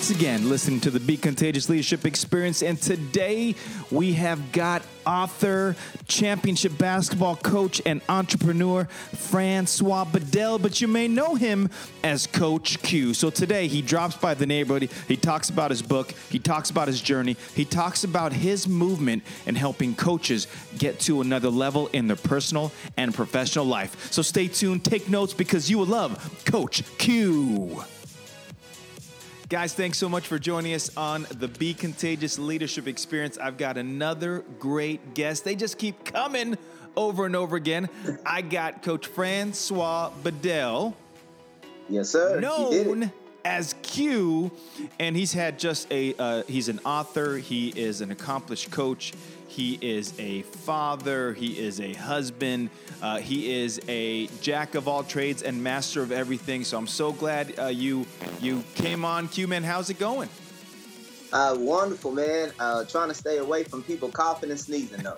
once again listening to the Be Contagious Leadership Experience, and today we have got author, championship basketball coach, and entrepreneur Franqua Bedell, but you may know him as Coach Q. So today he drops by the neighborhood, he talks about his book, he talks about his journey, he talks about his movement and helping coaches get to another level in their personal and professional life. So stay tuned, take notes, because you will love Coach Q. Guys, thanks so much for joining us on the Be Contagious Leadership Experience. I've got another great guest. They just keep coming over and over again. I got Coach Franqua Bedell. Yes, sir. Known as Q, and he's had just he's an author. He is an accomplished coach. He is a father. He is a husband. He is a jack of all trades and master of everything. So I'm so glad you came on, Q, man. How's it going? Wonderful, man. Trying to stay away from people coughing and sneezing, though.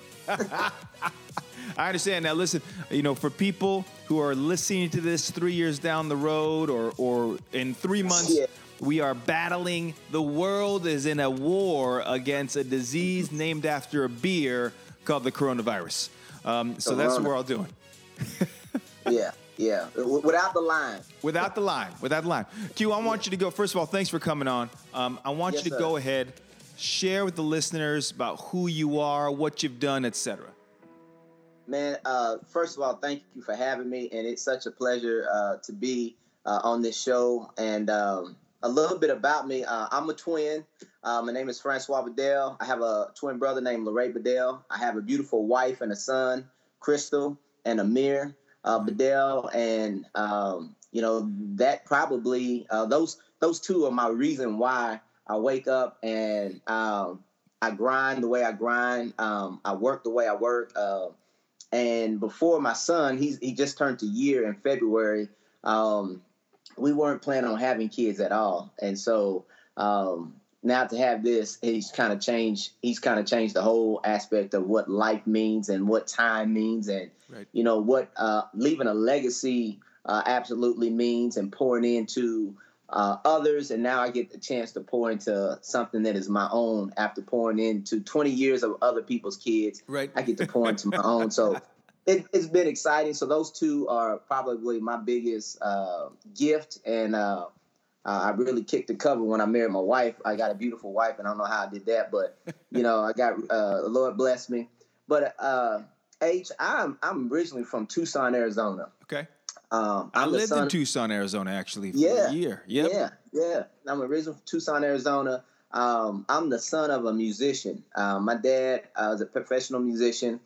I understand. Now, listen, you know, for people who are listening to this 3 years down the road or in 3 months, yeah. We are battling. The world is in a war against a disease named after a beer called the coronavirus. So that's what we're all doing. Yeah. Without the line. Q, I want you to go. First of all, thanks for coming on. I want you to go ahead, share with the listeners about who you are, what you've done, etc. Man, first of all, thank you for having me. And it's such a pleasure to be on this show. And a little bit about me. I'm a twin. My name is Franqua Bedell. I have a twin brother named Leray Bedell. I have a beautiful wife and a son, Crystal and Amir Bedell. And, you know, that probably, those two are my reason why I wake up and I grind the way I grind. I work the way I work. And before my son, he just turned a year in February, we weren't planning on having kids at all. And so now to have this, he's kind of changed the whole aspect of what life means and what time means and, you know, what leaving a legacy absolutely means and pouring into others. And now I get the chance to pour into something that is my own after pouring into 20 years of other people's kids. Right. I get to pour into my own. So It's been exciting. So those two are probably my biggest gift. And I really kicked the cover when I married my wife. I got a beautiful wife, and I don't know how I did that. But, you know, I got the Lord bless me. But, I'm originally from Tucson, Arizona. Okay. I lived in Tucson, Arizona, actually, for a year. Yep. Yeah. I'm originally from Tucson, Arizona. I'm the son of a musician. My dad was a professional musician.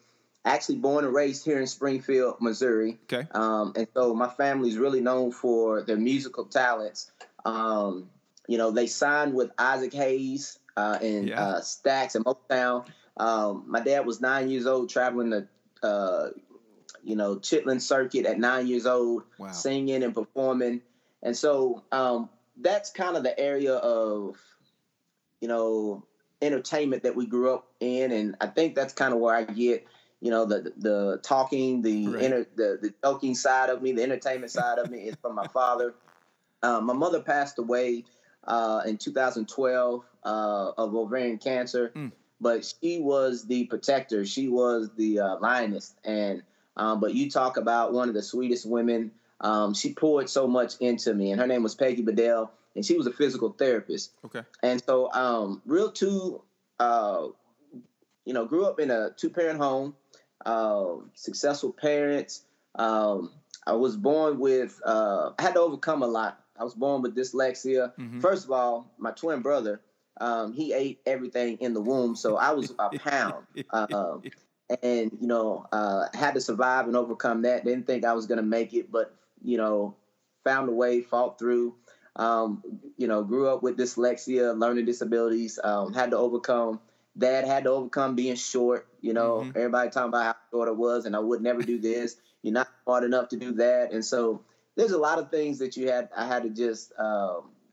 Actually born and raised here in Springfield, Missouri. Okay. And so my family's really known for their musical talents. You know, they signed with Isaac Hayes and Stax and Motown. My dad was 9 years old, traveling the, Chitlin Circuit at 9 years old, singing and performing. And so that's kind of the area of, you know, entertainment that we grew up in. And I think that's kind of where I get you know, the talking, the joking side of me, the entertainment side of me is from my father. My mother passed away in 2012 of ovarian cancer, but she was the protector. She was the lioness. And but you talk about one of the sweetest women. She poured so much into me, and her name was Peggy Bedell, and she was a physical therapist. Okay. And so grew up in a two-parent home. Successful parents. I was born with, I had to overcome a lot. I was born with dyslexia. Mm-hmm. First of all, my twin brother, he ate everything in the womb. So I was a pound, and, you know, had to survive and overcome that. Didn't think I was going to make it, but, you know, found a way, fought through, grew up with dyslexia, learning disabilities, had to overcome. Dad had to overcome being short, you know, everybody talking about how short I was and I would never do this. You're not smart enough to do that. And so there's a lot of things that I had to just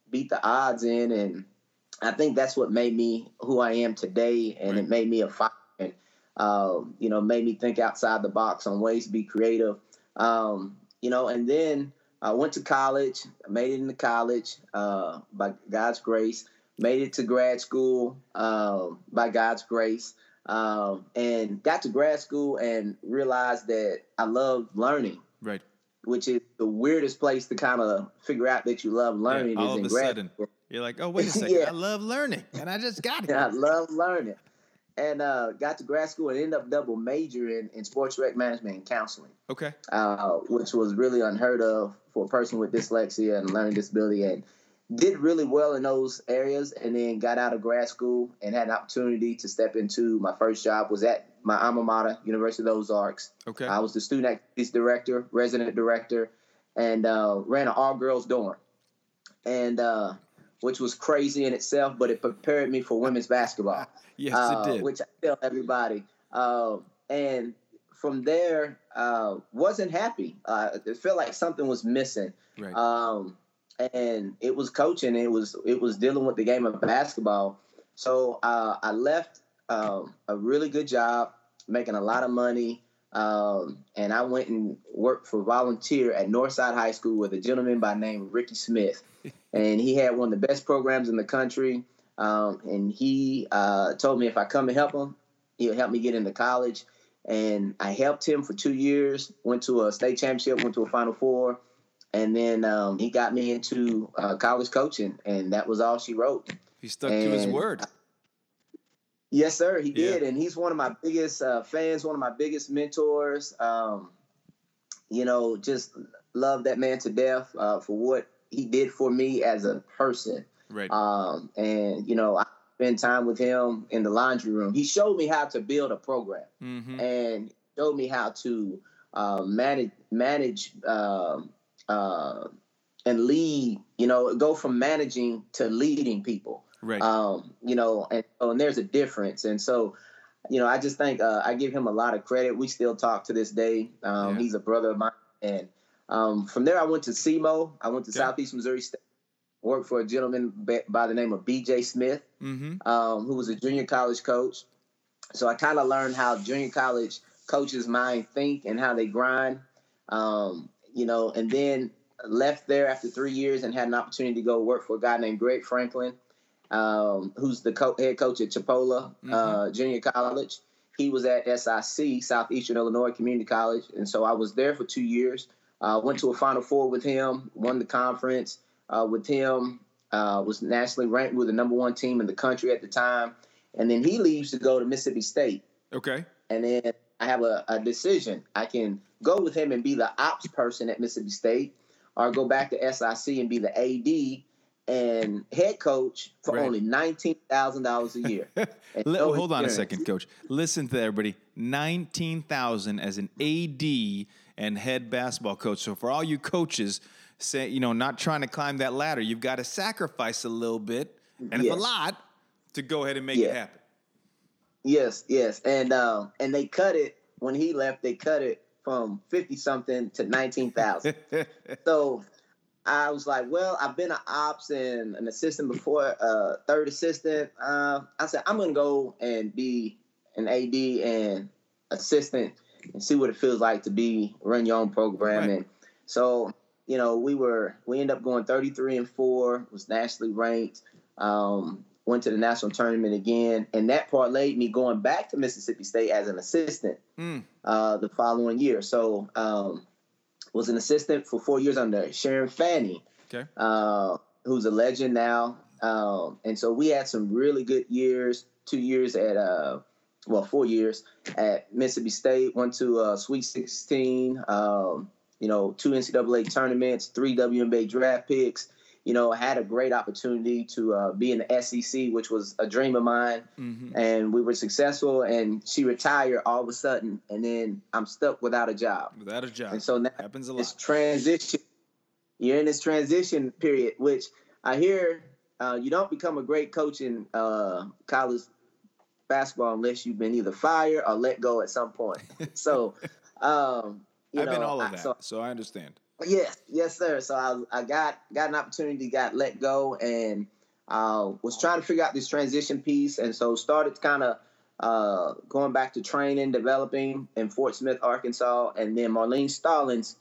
beat the odds in. And I think that's what made me who I am today. And it made me a fighter and, made me think outside the box on ways to be creative. And then I went to college, made it into college by God's grace, made it to grad school by God's grace, and got to grad school and realized that I loved learning. Right. Which is the weirdest place to kind of figure out that you love learning. Yeah, all is in grad school. You're like, oh, wait a second, yeah. I love learning, and I just got it. I love learning. And got to grad school and ended up double majoring in sports rec management and counseling. Okay. Which was really unheard of for a person with dyslexia and learning disability, and did really well in those areas, and then got out of grad school and had an opportunity to step into my first job was at my alma mater, University of the Ozarks. Okay. I was the student activities director, resident director, and ran an all-girls dorm, and which was crazy in itself, but it prepared me for women's basketball. Yes, it did. Which I tell everybody. And from there, wasn't happy. It felt like something was missing. Right. And it was coaching. It was dealing with the game of basketball. So I left a really good job, making a lot of money, and I went and worked for volunteer at Northside High School with a gentleman by name Ricky Smith, and he had one of the best programs in the country. And he told me if I come and help him, he'll help me get into college. And I helped him for 2 years, went to a state championship, went to a Final Four. And then he got me into college coaching, and that was all she wrote. He stuck to his word. Yes, sir, he did. Yeah. And he's one of my biggest fans, one of my biggest mentors. Just love that man to death for what he did for me as a person. Right. I spent time with him in the laundry room. He showed me how to build a program, mm-hmm. and showed me how to manage. And lead, go from managing to leading people, right. And there's a difference. And so, I just think I give him a lot of credit. We still talk to this day. He's a brother of mine. And from there, I went to SEMO. I went to Southeast Missouri State, worked for a gentleman by the name of BJ Smith, mm-hmm. Who was a junior college coach. So I kind of learned how junior college coaches' mind think and how they grind. And then left there after 3 years and had an opportunity to go work for a guy named Greg Franklin, who's the head coach at Chipola Junior College. He was at SIC, Southeastern Illinois Community College, and so I was there for 2 years. Went to a Final Four with him, won the conference with him, was nationally ranked with the number one team in the country at the time, and then he leaves to go to Mississippi State. Okay. And then I have a decision. I can go with him and be the ops person at Mississippi State, or go back to SIC and be the AD and head coach for only $19,000 a year. Hold on a second, Coach. Listen to everybody. $19,000 as an AD and head basketball coach. So for all you coaches, say, not trying to climb that ladder, you've got to sacrifice a little bit, and if a lot, to go ahead and make it happen. Yes. And they cut it when he left. They cut it from 50-something to 19,000. So I was like, well, I've been an ops and an assistant before, third assistant. I said, I'm going to go and be an AD and assistant and see what it feels like to run your own program. Right. And so, we ended up going 33-4, was nationally ranked, went to the national tournament again, and that parlayed me going back to Mississippi State as an assistant the following year. So was an assistant for 4 years under Sharon Fanning, who's a legend now. And so we had some really good years, 4 years at Mississippi State, went to Sweet 16, 2 NCAA tournaments, 3 WNBA draft picks. I had a great opportunity to be in the SEC, which was a dream of mine, mm-hmm. and we were successful, and she retired all of a sudden, and then I'm stuck without a job. And so now happens a lot. You're in this transition period, which I hear you don't become a great coach in college basketball unless you've been either fired or let go at some point. So I've been all of that, so I understand. Yes, sir. So I got an opportunity, got let go, and was trying to figure out this transition piece, and so started kind of going back to training, developing in Fort Smith, Arkansas, and then Marlene Stallings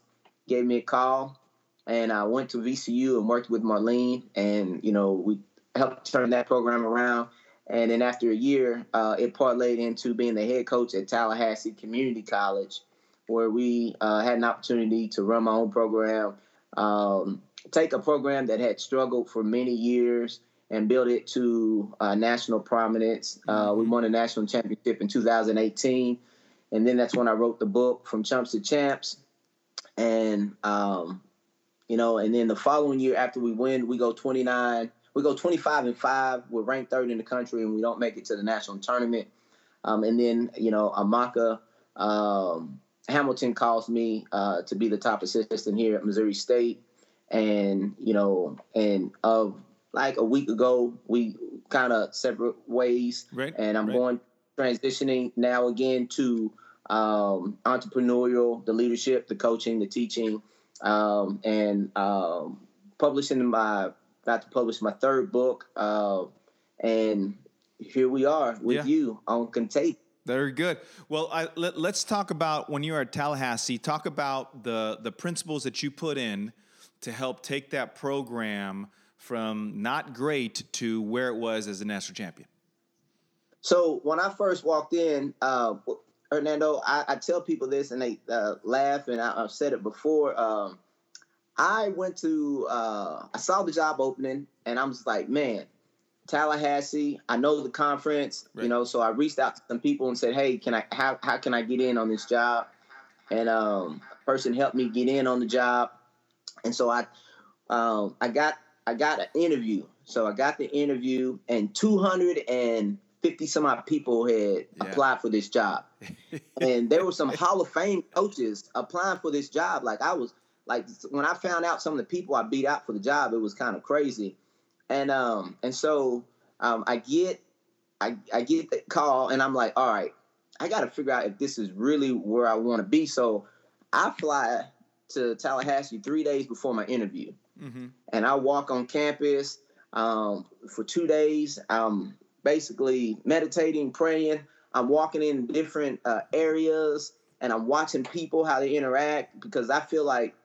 gave me a call And I went to VCU and worked with Marlene, and, you know, we helped turn that program around. And then after a year, it parlayed into being the head coach at Tallahassee Community College, where we had an opportunity to run my own program, take a program that had struggled for many years and build it to national prominence. We won a national championship in 2018. And then that's when I wrote the book, From Chumps to Champs. And, you know, and then the following year after we win, we go 25-5. We're ranked third in the country, and we don't make it to the national tournament. And then, you know, Amaka Hamilton calls me to be the top assistant here at Missouri State. And, you know, and of like a week ago, we kind of separate ways. Right. And I'm going transitioning now again to entrepreneurial, the leadership, the coaching, the teaching, and publishing my about to publish my third book, and here we are with you on Contagious. Very good. Well, let's talk about when you were at Tallahassee. Talk about the principles that you put in to help take that program from not great to where it was as a national champion. So when I first walked in, Hernando, I tell people this and they laugh, and I've said it before. I went to, I saw the job opening, and I'm just like, man, Tallahassee, I know the conference, you know, so I reached out to some people and said, hey, how can I get in on this job? And a person helped me get in on the job. And so I got an interview. So I got the interview, and 250 some odd people had applied for this job. And there were some Hall of Fame coaches applying for this job. Like I was, like when I found out some of the people I beat out for the job, it was kind of crazy. And so I get the call, and I'm like, all right, I got to figure out if this is really where I want to be. So I fly to Tallahassee 3 days before my interview, and I walk on campus for 2 days. I'm basically meditating, praying. I'm walking in different areas, and I'm watching people, how they interact, because I feel like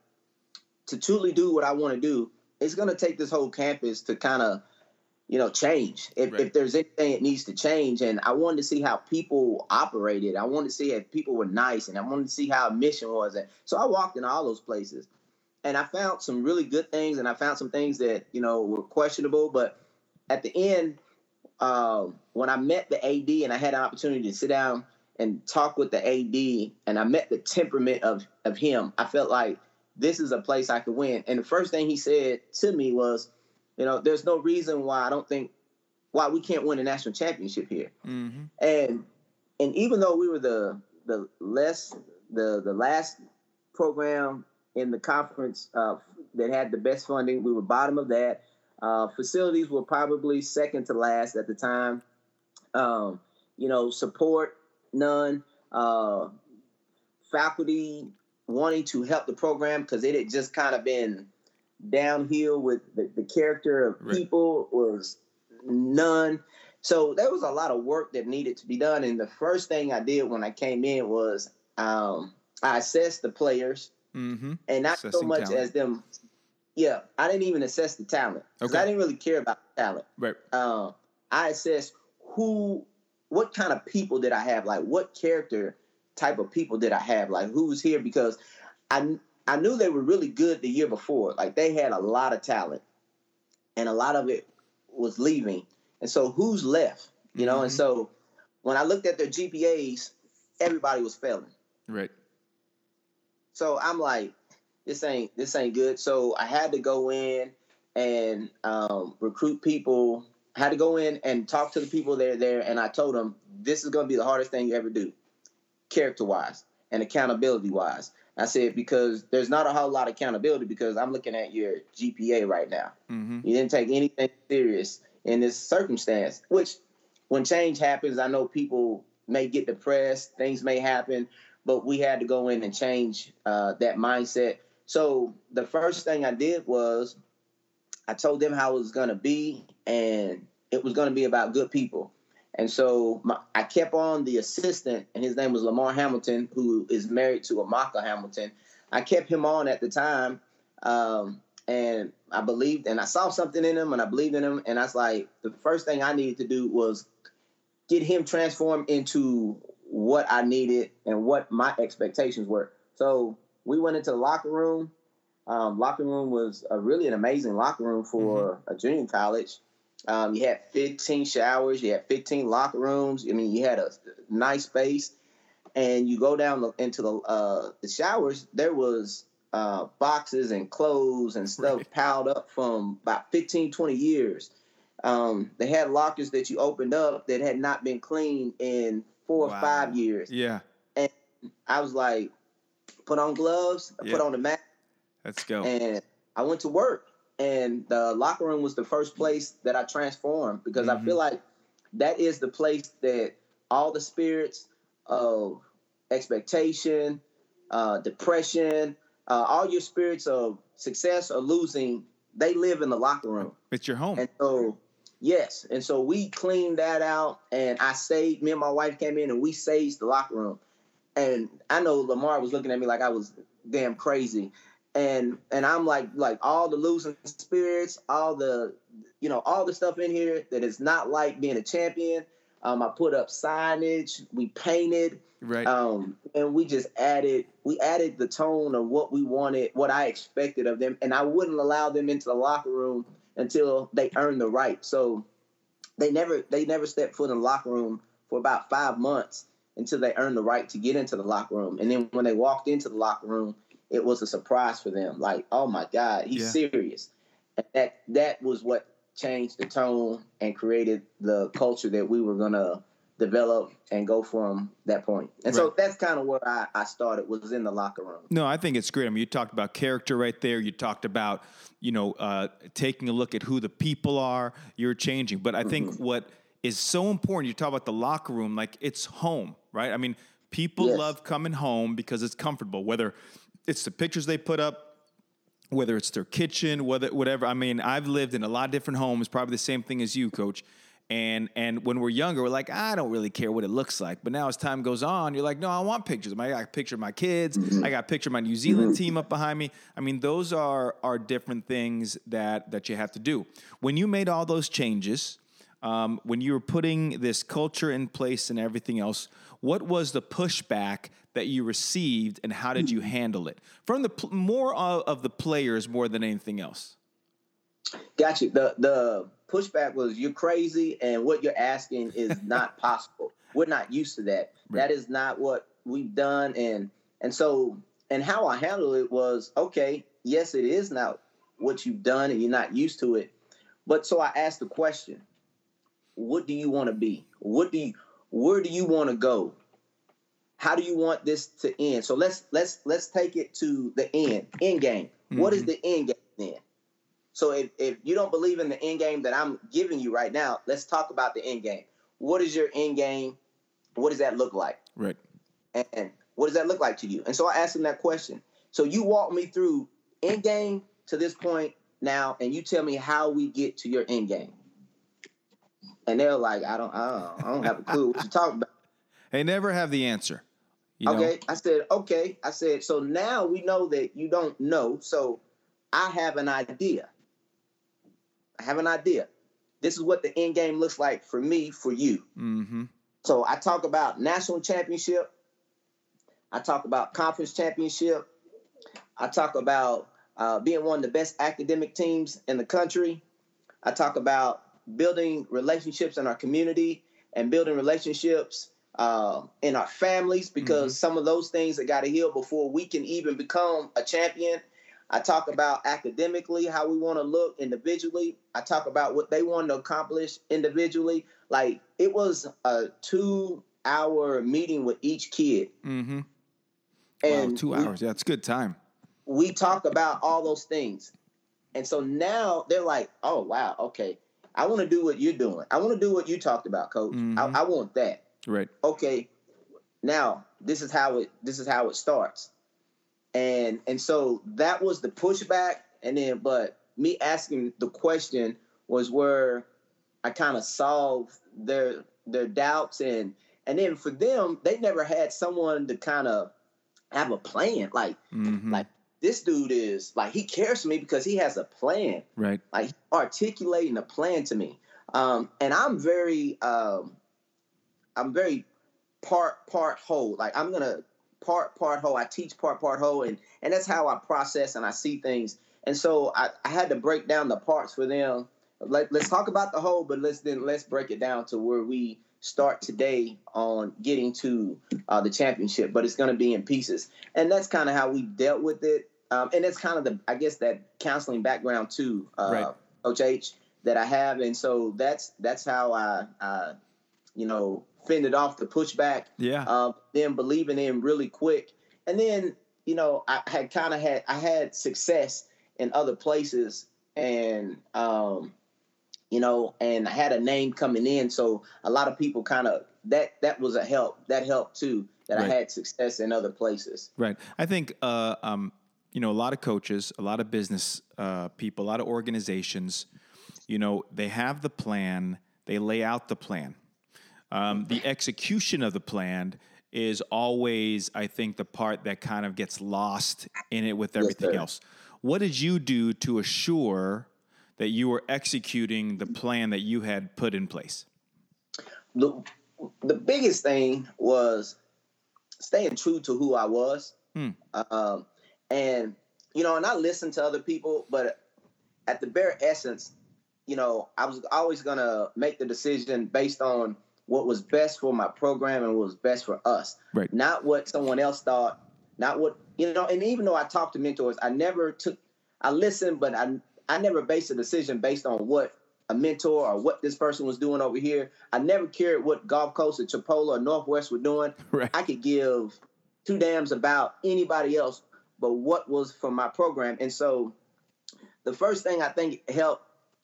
to truly do what I want to do, it's going to take this whole campus to kind of, you know, change. If there's anything, it needs to change. And I wanted to see how people operated. I wanted to see if people were nice, and I wanted to see how mission was. And so I walked in all those places, and I found some really good things, and I found some things that, you know, were questionable. But at the end, when I met the AD and I had an opportunity to sit down and talk with the AD, and I met the temperament of him, I felt like, this is a place I could win. And the first thing he said to me was, you know, there's no reason why we can't win a national championship here. Mm-hmm. And even though we were the last program in the conference that had the best funding, we were bottom of that. Facilities were probably second to last at the time. You know, support, none. Faculty wanting to help the program because it had just kind of been downhill with the character of people was none. So there was a lot of work that needed to be done. And the first thing I did when I came in was I assessed the players and not assessing so much talent as them. Yeah, I didn't even assess the talent because I didn't really care about the talent. Right. I assessed what kind of people did I have? Like what character type of people did I have? Like who was here? Because I knew they were really good the year before. Like they had a lot of talent, and a lot of it was leaving. And so who's left? You know. And so when I looked at their GPAs, everybody was failing. Right. So I'm like, this ain't good. So I had to go in and recruit people. I had to go in and talk to the people that are there, and I told them this is going to be the hardest thing you ever do, character-wise and accountability-wise. I said, because there's not a whole lot of accountability because I'm looking at your GPA right now. You didn't take anything serious in this circumstance, which when change happens, I know people may get depressed, things may happen, but we had to go in and change that mindset. So the first thing I did was I told them how it was going to be, and it was going to be about good people. And so I kept on the assistant, and his name was Lamar Hamilton, who is married to Amaka Hamilton. I kept him on at the time, And I believed, and I saw something in him, and I believed in him. And I was like, the first thing I needed to do was get him transformed into what I needed and what my expectations were. So we went into the locker room. Locker room was really an amazing locker room for a junior college. You had 15 showers. You had 15 locker rooms. I mean, you had a nice space. And you go down into the showers, there was boxes and clothes and stuff piled up from about 15, 20 years. They had lockers that you opened up that had not been cleaned in 4 or 5 years. Yeah. And I was like, put on gloves, put on a mask. Let's go. And I went to work. And the locker room was the first place that I transformed, because I feel like that is the place that all the spirits of expectation, depression, all your spirits of success or losing, they live in the locker room. It's your home. And so, yes. And so we cleaned that out, and I saved. Me and my wife came in and we saved the locker room. And I know Lamar was looking at me like I was damn crazy. And I'm like all the losing spirits, all the, you know, all the stuff in here that is not like being a champion. I put up signage, we painted, right. And we just added the tone of what we wanted, what I expected of them. And I wouldn't allow them into the locker room until they earned the right. So they never stepped foot in the locker room for about 5 months until they earned the right to get into the locker room. And then when they walked into the locker room, it was a surprise for them. Like, oh my God, he's serious. And that was what changed the tone and created the culture that we were going to develop and go from that point. And so that's kind of where I started, was in the locker room. No, I think it's great. I mean, you talked about character right there. You talked about, you know, taking a look at who the people are. You're changing. But I think what is so important, you talk about the locker room, like it's home, right? I mean, people love coming home because it's comfortable, whether it's the pictures they put up, whether it's their kitchen, whether whatever. I mean, I've lived in a lot of different homes, probably the same thing as you, Coach. And when we're younger, we're like, I don't really care what it looks like. But now as time goes on, you're like, no, I want pictures. I got a picture of my kids. I got a picture of my New Zealand team up behind me. I mean, those are different things that you have to do. When you made all those changes, when you were putting this culture in place and everything else, what was the pushback that you received, and how did you handle it? From the more of the players more than anything else. Gotcha. The pushback was, you're crazy, and what you're asking is not possible. We're not used to that. Right. That is not what we've done. And so how I handled it was, okay, yes, it is not what you've done, and you're not used to it. But so I asked the question, what do you want to be? Where do you want to go? How do you want this to end? So let's take it to the end game. What is the end game then? So if you don't believe in the end game that I'm giving you right now, let's talk about the end game. What is your end game? What does that look like? Right. And what does that look like to you? And so I asked him that question. So you walk me through end game to this point now, and you tell me how we get to your end game. And they're like, I don't have a clue what you're talking about. They never have the answer. You know? I said, so now we know that you don't know. So I have an idea. This is what the end game looks like for me, for you. Mm-hmm. So I talk about national championship. I talk about conference championship. I talk about being one of the best academic teams in the country. I talk about building relationships in our community and building relationships in our families, because some of those things that got to heal before we can even become a champion. I talk about academically, how we want to look individually. I talk about what they want to accomplish individually. Like, it was a 2-hour meeting with each kid. Mm-hmm. And wow, 2 hours. Yeah, it's good time. We talk about all those things. And so now they're like, oh, wow, okay. I want to do what you're doing. I want to do what you talked about, Coach. Mm-hmm. I want that. Right. Okay. Now this is how it starts. And so that was the pushback. And then, but me asking the question was where I kind of solved their doubts. And then for them, they never had someone to kind of have a plan. Like, this dude is, like, he cares for me because he has a plan. Right. Like, articulating a plan to me. And I'm very part whole. Like, I'm going to part whole. I teach part whole. And that's how I process and I see things. And so I had to break down the parts for them. Let's talk about the whole, but let's break it down to where we start today on getting to the championship. But it's going to be in pieces. And that's kind of how we dealt with it. And that's kind of that counseling background too, right. Coach H, that I have. And so that's how I fended off the pushback. Yeah. Then believing in really quick. And then, I had success in other places and, and I had a name coming in. So a lot of people that was a help. That helped too, that right. I had success in other places. Right. I think, a lot of coaches, a lot of business people, a lot of organizations, they have the plan, they lay out the plan. The execution of the plan is always, I think, the part that kind of gets lost in it with everything else. What did you do to assure that you were executing the plan that you had put in place? The biggest thing was staying true to who I was. And I listened to other people, but at the bare essence, I was always going to make the decision based on what was best for my program and what was best for us. Right. Not what someone else thought, not what, and even though I talked to mentors, I listened, but I never based a decision based on what a mentor or what this person was doing over here. I never cared what Gulf Coast or Chipola or Northwest were doing. Right. I could give two damns about anybody else, but what was for my program. And so the first thing I think helped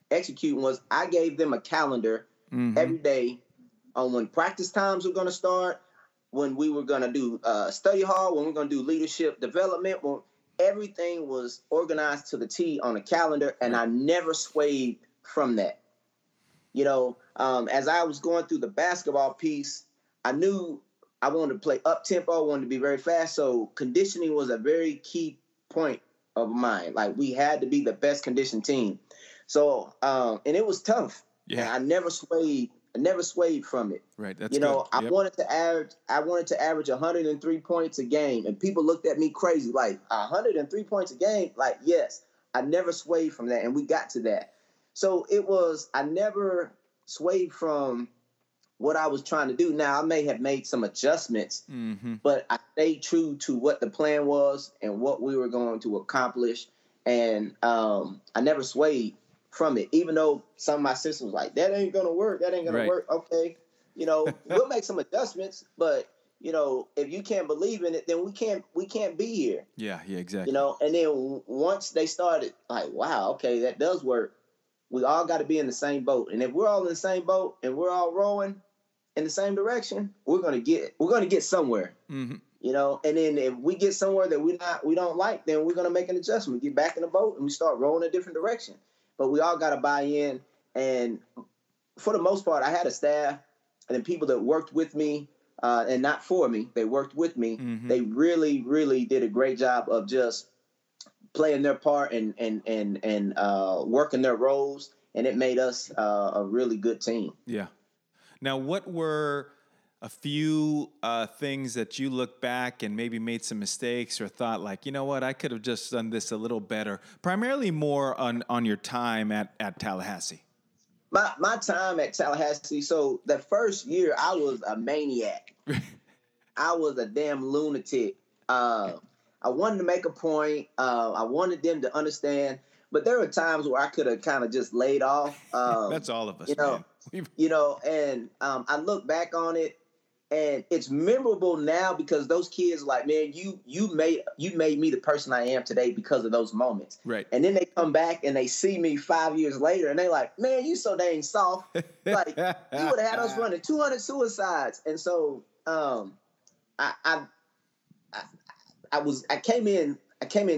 executing was I gave them a calendar every day on when practice times were going to start, when we were going to do study hall, when we were going to do leadership development, when everything was organized to the T on a calendar, and I never swayed from that. As I was going through the basketball piece, I knew I wanted to play up-tempo, wanted to be very fast, so conditioning was a very key point of mine. Like, we had to be the best conditioned team. So, and it was tough. Yeah. And I never swayed from it. Right. That's good. Yep. I wanted to average 103 points a game, and people looked at me crazy, like 103 points a game. Like, yes, I never swayed from that, and we got to that. So it was, I never swayed from what I was trying to do. Now, I may have made some adjustments, but I stayed true to what the plan was and what we were going to accomplish, and I never swayed from it, even though some of my sisters was like, that ain't gonna work. Okay, we'll make some adjustments, but if you can't believe in it, then we can't be here. Yeah, exactly. And then once they started, like, wow, okay, that does work. We all got to be in the same boat, and if we're all in the same boat and we're all rowing in the same direction, we're gonna get somewhere. And then if we get somewhere that we don't like, then we're gonna make an adjustment, get back in the boat, and we start rowing a different direction. But we all got to buy in, and for the most part, I had a staff and then people that worked with me and not for me. They worked with me. They really, really did a great job of just playing their part and working their roles, and it made us a really good team. Yeah. Now, what were a few things that you look back and maybe made some mistakes or thought like, I could have just done this a little better, primarily more on your time at Tallahassee? My time at Tallahassee. So the first year I was a maniac. I was a damn lunatic. I wanted to make a point. I wanted them to understand, but there were times where I could have kind of just laid off. That's all of us, man. And I look back on it, and it's memorable now because those kids are like, man, you made me the person I am today because of those moments. Right. And then they come back and they see me 5 years later, and they like, man, you so dang soft. Like, you would have had us running 200 suicides. And so I came in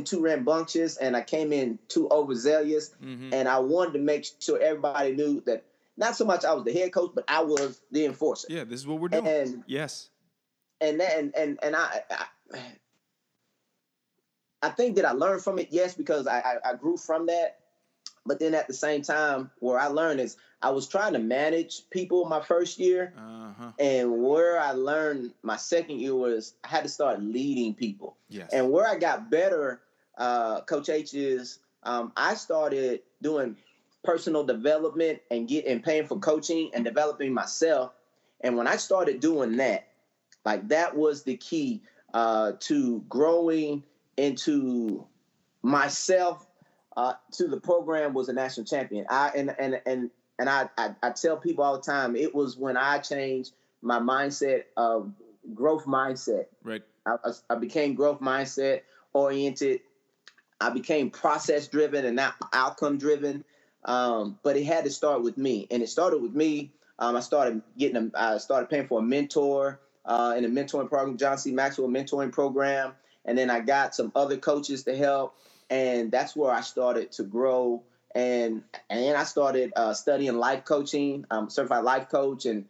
too rambunctious, and I came in too overzealous, and I wanted to make sure everybody knew that. Not so much I was the head coach, but I was the enforcer. Yeah, this is what we're doing. And, yes. And then, and I I think that I learned from it, yes, because I grew from that. But then at the same time, where I learned is I was trying to manage people my first year. Uh-huh. And where I learned my second year was I had to start leading people. Yes. And where I got better, Coach H, is I started doing personal development and paying for coaching and developing myself. And when I started doing that, like, that was the key to growing into myself. To the program was a national champion. I tell people all the time, it was when I changed my mindset of growth mindset. Right. I became growth mindset oriented. I became process driven and not outcome driven. But it had to start with me, and it started with me. I started paying for a mentor in a mentoring program, John C. Maxwell mentoring program, and then I got some other coaches to help. And that's where I started to grow, and I started studying life coaching, certified life coach, and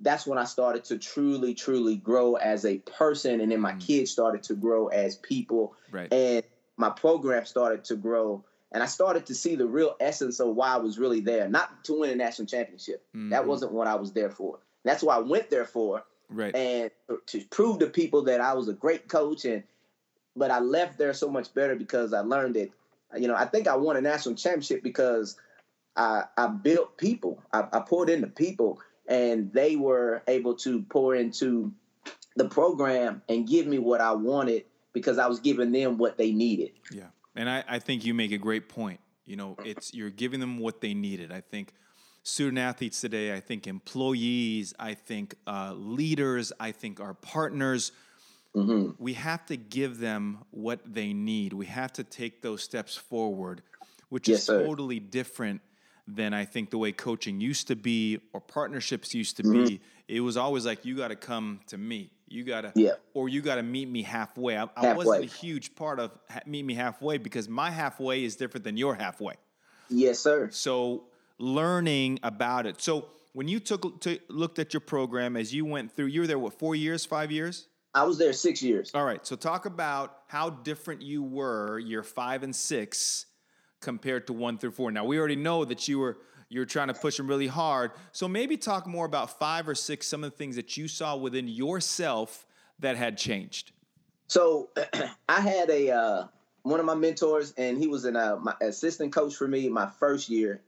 that's when I started to truly, truly grow as a person, and then my kids started to grow as people, right. And my program started to grow, and I started to see the real essence of why I was really there, not to win a national championship. Mm-hmm. That wasn't what I was there for. That's what I went there for, right. And to prove to people that I was a great coach, but I left there so much better because I learned that, you know, I think I won a national championship because I built people. I poured into people, and they were able to pour into the program and give me what I wanted because I was giving them what they needed. Yeah. And I think you make a great point. You know, you're giving them what they needed. I think student athletes today, I think employees, I think leaders, I think our partners, mm-hmm. we have to give them what they need. We have to take those steps forward, which is totally different than I think the way coaching used to be or partnerships used to mm-hmm. be. It was always like, you got to come to me. You got to, or you got to meet me halfway. I wasn't a huge part of meet me halfway because my halfway is different than your halfway. Yes, sir. So learning about it. So when you looked at your program as you went through, you were there, 4 years, 5 years? I was there 6 years. All right. So talk about how different you were year 5 and 6 compared to 1 through 4. Now, we already know that you're trying to push them really hard. So maybe talk more about 5 or 6, some of the things that you saw within yourself that had changed. So I had one of my mentors, and he was my assistant coach for me my first year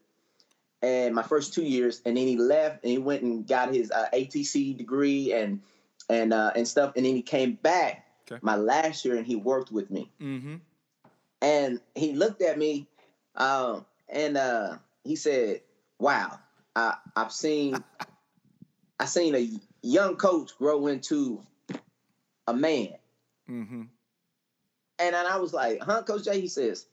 and my first 2 years. And then he left and he went and got his ATC degree and stuff. And then he came back my last year and he worked with me. Mm-hmm. And he looked at me and he said, wow, I seen a young coach grow into a man. Mm-hmm. And I was like, huh, Coach J? He says,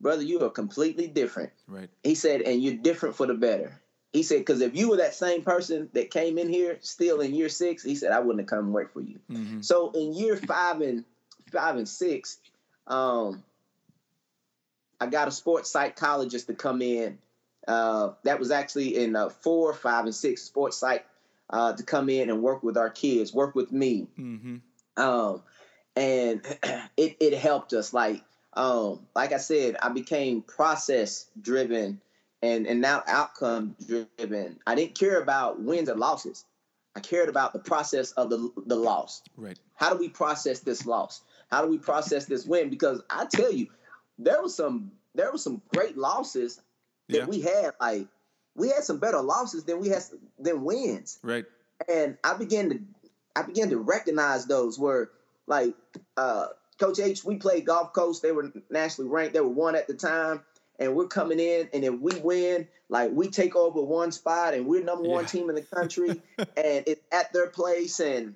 brother, you are completely different. Right. He said, and you're different for the better. He said, because if you were that same person that came in here still in year 6, he said, I wouldn't have come and work for you. Mm-hmm. So in year 5 and 6, I got a sports psychologist to come in. That was actually in 4, 5, and 6, sports psych to come in and work with our kids, work with me. Mm-hmm. And it helped us. Like I said, I became process driven. And now outcome driven. I didn't care about wins or losses. I cared about the process of the loss. Right. How do we process this loss? How do we process this win? Because I tell you, there was some great losses that we had. Like, we had some better losses than we had than wins. Right. And I began to recognize those were like Coach H. We played Gulf Coast. They were nationally ranked. They were 1 at the time. And we're coming in, and if we win, like, we take over 1 spot, and we're number 1 team in the country, and it's at their place, and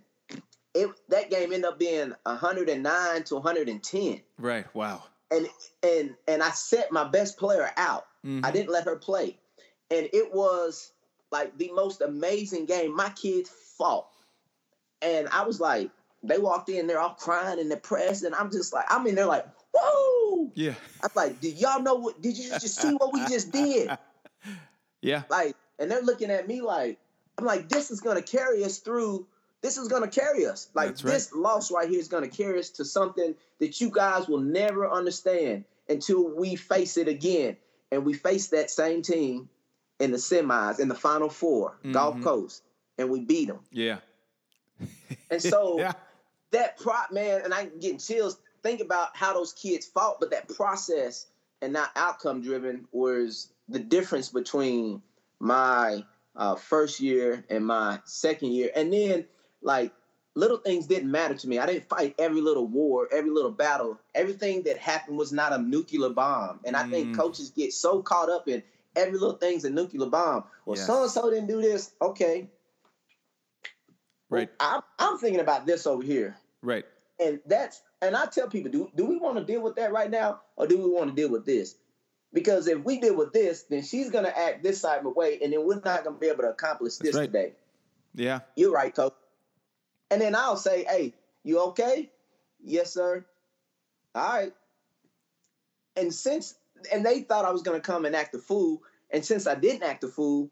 that game ended up being 109 to 110. Right, wow. And I set my best player out. Mm-hmm. I didn't let her play. And it was, like, the most amazing game. My kids fought. And I was like, they walked in, they're all crying and depressed, and I'm just like, I'm in there like, whoa! Yeah. I'm like, do y'all know did you just see what we just did? Yeah. Like, and they're looking at me like, I'm like, this is going to carry us through this is going to carry us. Like, that's right. This loss right here is going to carry us to something that you guys will never understand until we face it again. And we face that same team in the semis, in the Final Four, mm-hmm. Gulf Coast, and we beat them. Yeah. And so yeah. that prop, man, and I'm getting chills. Think about how those kids fought, but that process and not outcome driven was the difference between my first year and my second year. And then, like, little things didn't matter to me. I didn't fight every little war, every little battle. Everything that happened was not a nuclear bomb. And I think coaches get so caught up in every little thing's a nuclear bomb. Well, so-and-so didn't do this. Okay. Right. Well, I'm thinking about this over here. Right. And that's, and I tell people, do we want to deal with that right now, or do we want to deal with this? Because if we deal with this, then she's going to act this type of way, and then we're not going to be able to accomplish this today. Yeah. You're right, Coach. And then I'll say, hey, you okay? Yes, sir. All right. And since, and they thought I was going to come and act a fool, and since I didn't act a fool,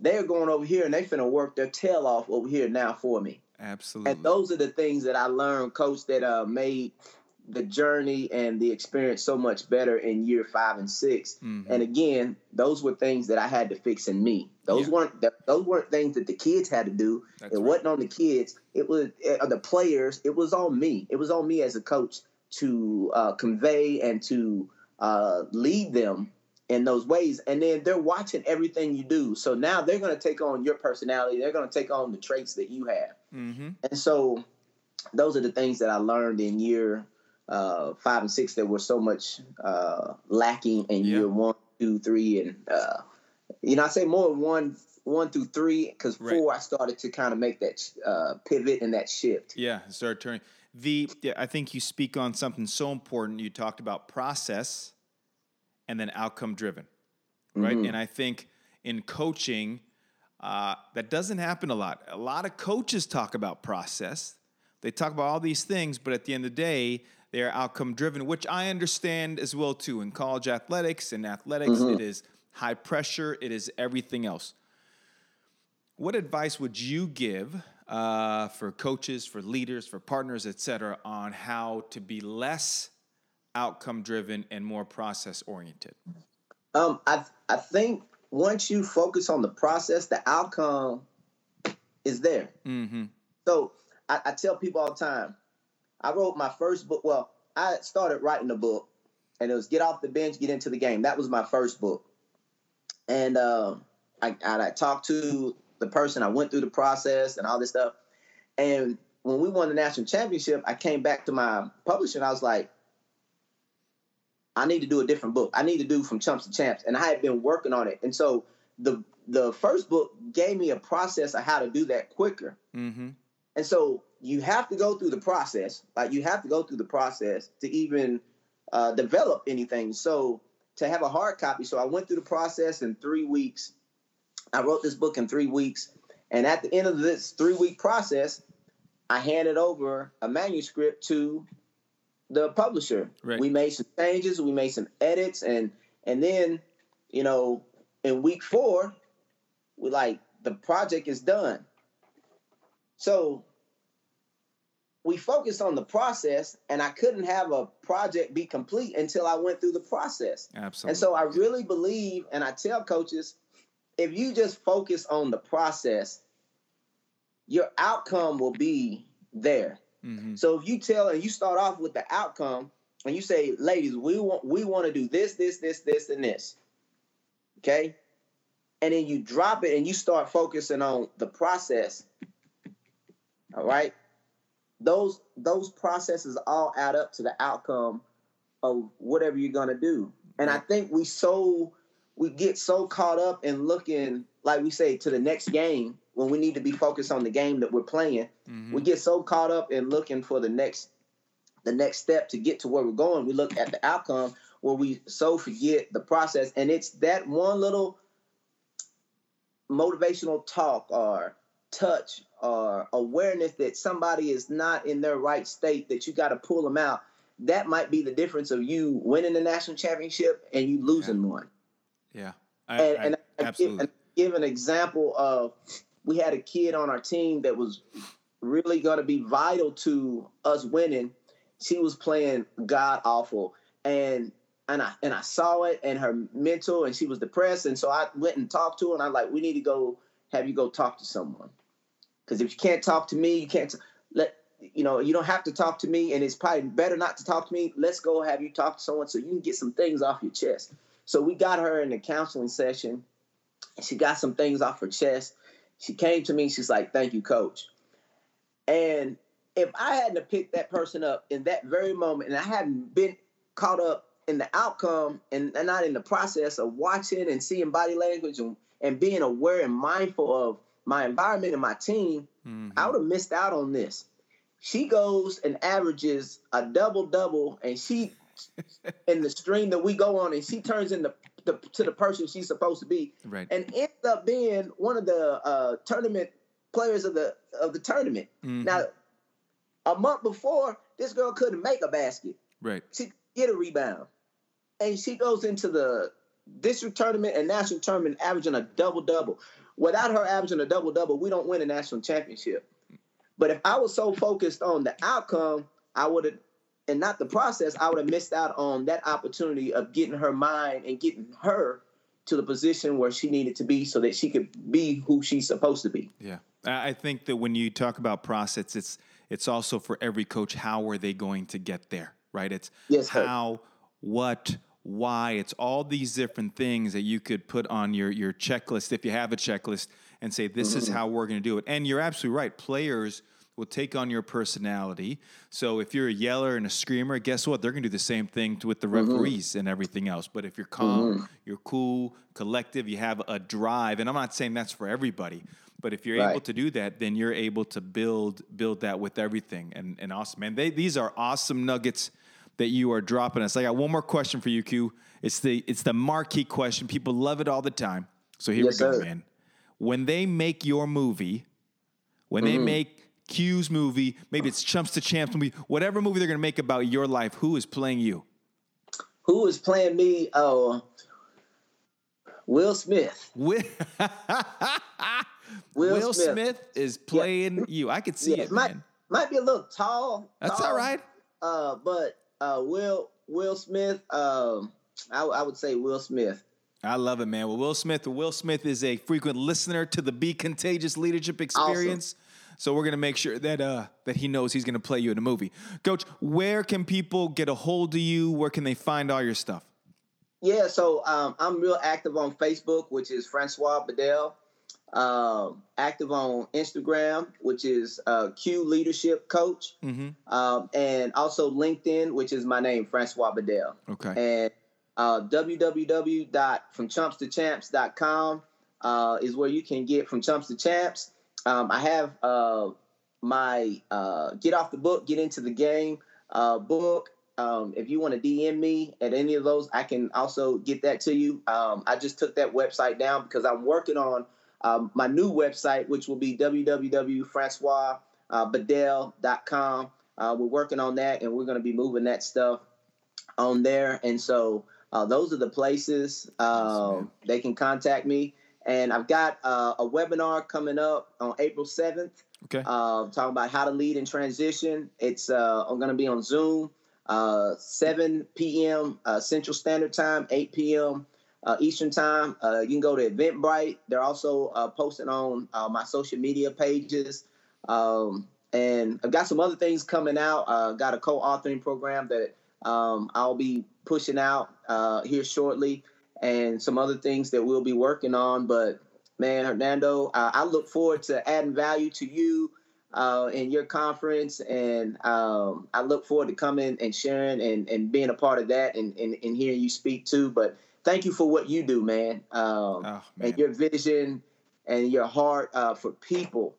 they're going over here and they finna work their tail off over here now for me. Absolutely. And those are the things that I learned, Coach, that made the journey and the experience so much better in year 5 and 6. Mm-hmm. And again, those were things that I had to fix in me. Those weren't things that the kids had to do. That's it wasn't on the kids. It was the players. It was on me. It was on me as a coach to convey and to lead them in those ways. And then they're watching everything you do. So now they're going to take on your personality. They're going to take on the traits that you have. Mm-hmm. And so those are the things that I learned in year 5 and 6 that were so much lacking in year 1, 2, 3. And, I say more 1 through 3 because 4, I started to kind of make that pivot and that shift. Yeah, start turning. I think you speak on something so important. You talked about process and then outcome driven, right? Mm-hmm. And I think in coaching, that doesn't happen a lot. A lot of coaches talk about process. They talk about all these things, but at the end of the day, they are outcome driven, which I understand as well too. In college athletics and athletics, mm-hmm. It is high pressure. It is everything else. What advice would you give for coaches, for leaders, for partners, et cetera, on how to be less outcome-driven and more process-oriented? I think once you focus on the process, the outcome is there. Mm-hmm. So I tell people all the time, I wrote my first book. Well, I started writing a book, and it was Get Off the Bench, Get Into the Game. That was my first book. And I talked to the person. I went through the process and all this stuff. And when we won the national championship, I came back to my publisher, and I was like, I need to do a different book. I need to do From Chumps to Champs. And I had been working on it. And so the first book gave me a process of how to do that quicker. Mm-hmm. And so you have to go through the process. Like, you have to go through the process to even develop anything. So to have a hard copy. So I went through the process in 3 weeks. I wrote this book in 3 weeks. And at the end of this 3-week process, I handed over a manuscript to the publisher. Right. We made some changes, we made some edits, and then, in week 4, we the project is done. So we focused on the process, and I couldn't have a project be complete until I went through the process. Absolutely. And so I really believe, and I tell coaches, if you just focus on the process, your outcome will be there. Mm-hmm. So if you tell and you start off with the outcome and you say, ladies, we want to do this, this, this, this, and this. Okay. And then you drop it and you start focusing on the process. All right. Those processes all add up to the outcome of whatever you're going to do. And I think we get so caught up in looking, like we say, to the next game, when we need to be focused on the game that we're playing. Mm-hmm. We get so caught up in looking for the next step to get to where we're going. We look at the outcome where we so forget the process. And it's that one little motivational talk or touch or awareness that somebody is not in their right state, that you got to pull them out. That might be the difference of you winning the national championship and you losing one. Yeah. I give an example of, we had a kid on our team that was really going to be vital to us winning, she was playing god awful, and I saw it, and her mental, and she was depressed, and so I went and talked to her, and I'm like, we need to go have you go talk to someone, because if you can't talk to me, you can't you don't have to talk to me, and it's probably better not to talk to me. Let's go have you talk to someone so you can get some things off your chest. So we got her in the counseling session, and she got some things off her chest. She came to me, she's like, thank you, Coach. And if I hadn't have picked that person up in that very moment, and I hadn't been caught up in the outcome and not in the process of watching and seeing body language and being aware and mindful of my environment and my team, mm-hmm. I would have missed out on this. She goes and averages a double-double, and she in the stream that we go on, and she turns into to the person she's supposed to be, right, and ends up being one of the tournament players of the tournament. Mm-hmm. Now, a month before, this girl couldn't make a basket. Right. She could get a rebound. And she goes into the district tournament and national tournament averaging a double-double. Without her averaging a double-double, we don't win a national championship. But if I was so focused on the outcome, I would have, and not the process, I would have missed out on that opportunity of getting her mind and getting her to the position where she needed to be so that she could be who she's supposed to be. Yeah. I think that when you talk about process, it's also for every coach, how are they going to get there, right? It's how, what, why. It's all these different things that you could put on your checklist, if you have a checklist, and say, this mm-hmm. is how we're going to do it. And you're absolutely right. Players will take on your personality. So if you're a yeller and a screamer, guess what? They're going to do the same thing with the referees mm-hmm. and everything else. But if you're calm, mm-hmm. you're cool, collective, you have a drive, and I'm not saying that's for everybody, but if you're right. able to do that, then you're able to build that with everything. And awesome, man. These are awesome nuggets that you are dropping us. I got one more question for you, Q. It's the marquee question. People love it all the time. So here we go, man. When they make your movie, when mm-hmm. they make Q's movie, maybe it's Chumps to Champs movie, whatever movie they're going to make about your life, who is playing you? Who is playing me? Oh, Will Smith. Will Smith is playing you. I could see it, man. Might be a little tall. That's all right. But Will Smith, I would say Will Smith. I love it, man. Well, Will Smith is a frequent listener to the Be Contagious Leadership Experience. Awesome. So we're going to make sure that he knows he's going to play you in a movie. Coach, where can people get a hold of you? Where can they find all your stuff? Yeah, so I'm real active on Facebook, which is Franqua Bedell. Active on Instagram, which is Q Leadership Coach. Mm-hmm. And also LinkedIn, which is my name, Franqua Bedell. Okay. And www.fromchumpstochamps.com is where you can get From Chumps to Champs. I have my Get Off the Book, Get Into the Game book. If you want to DM me at any of those, I can also get that to you. I just took that website down because I'm working on my new website, which will be www.franqua.bedell.com. We're working on that, and we're going to be moving that stuff on there. And so those are the places they can contact me. And I've got a webinar coming up on April 7th, talking about how to lead in transition. It's going to be on Zoom, 7 p.m. Central Standard Time, 8 p.m. Eastern Time. You can go to Eventbrite. They're also posting on my social media pages. And I've got some other things coming out. Got a co-authoring program that I'll be pushing out here shortly, and some other things that we'll be working on. But, man, Hernando, I look forward to adding value to you in your conference, and I look forward to coming and sharing and being a part of that and hearing you speak too. But thank you for what you do, man. And your vision and your heart for people.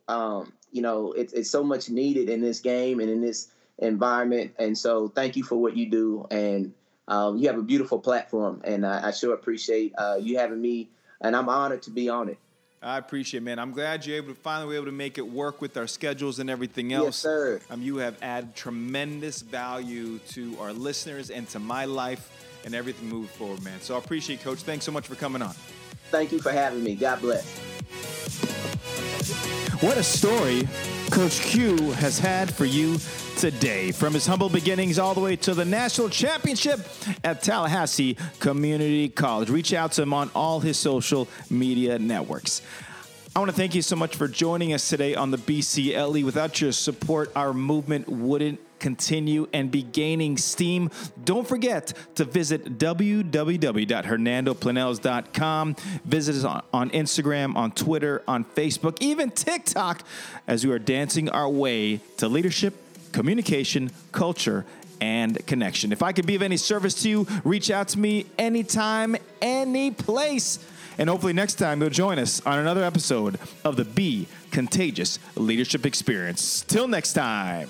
It's so much needed in this game and in this environment. And so thank you for what you do. And you have a beautiful platform. And I sure appreciate you having me. And I'm honored to be on it. I appreciate it, man. I'm glad you're able to make it work with our schedules and everything else. Yes, sir. You have added tremendous value to our listeners and to my life and everything moving forward, man. So I appreciate it, Coach. Thanks so much for coming on. Thank you for having me. God bless. What a story. Coach Q has had for you today. From his humble beginnings all the way to the national championship at Tallahassee Community College. Reach out to him on all his social media networks. I want to thank you so much for joining us today on the BCLE. Without your support, our movement wouldn't continue and be gaining steam. Don't forget to visit www.hernandoplanells.com. Visit us on Instagram, on Twitter, on Facebook, even TikTok, as we are dancing our way to leadership, communication, culture, and connection. If I could be of any service to you, reach out to me anytime, any place. And hopefully next time you'll join us on another episode of the Be Contagious Leadership Experience. Till next time.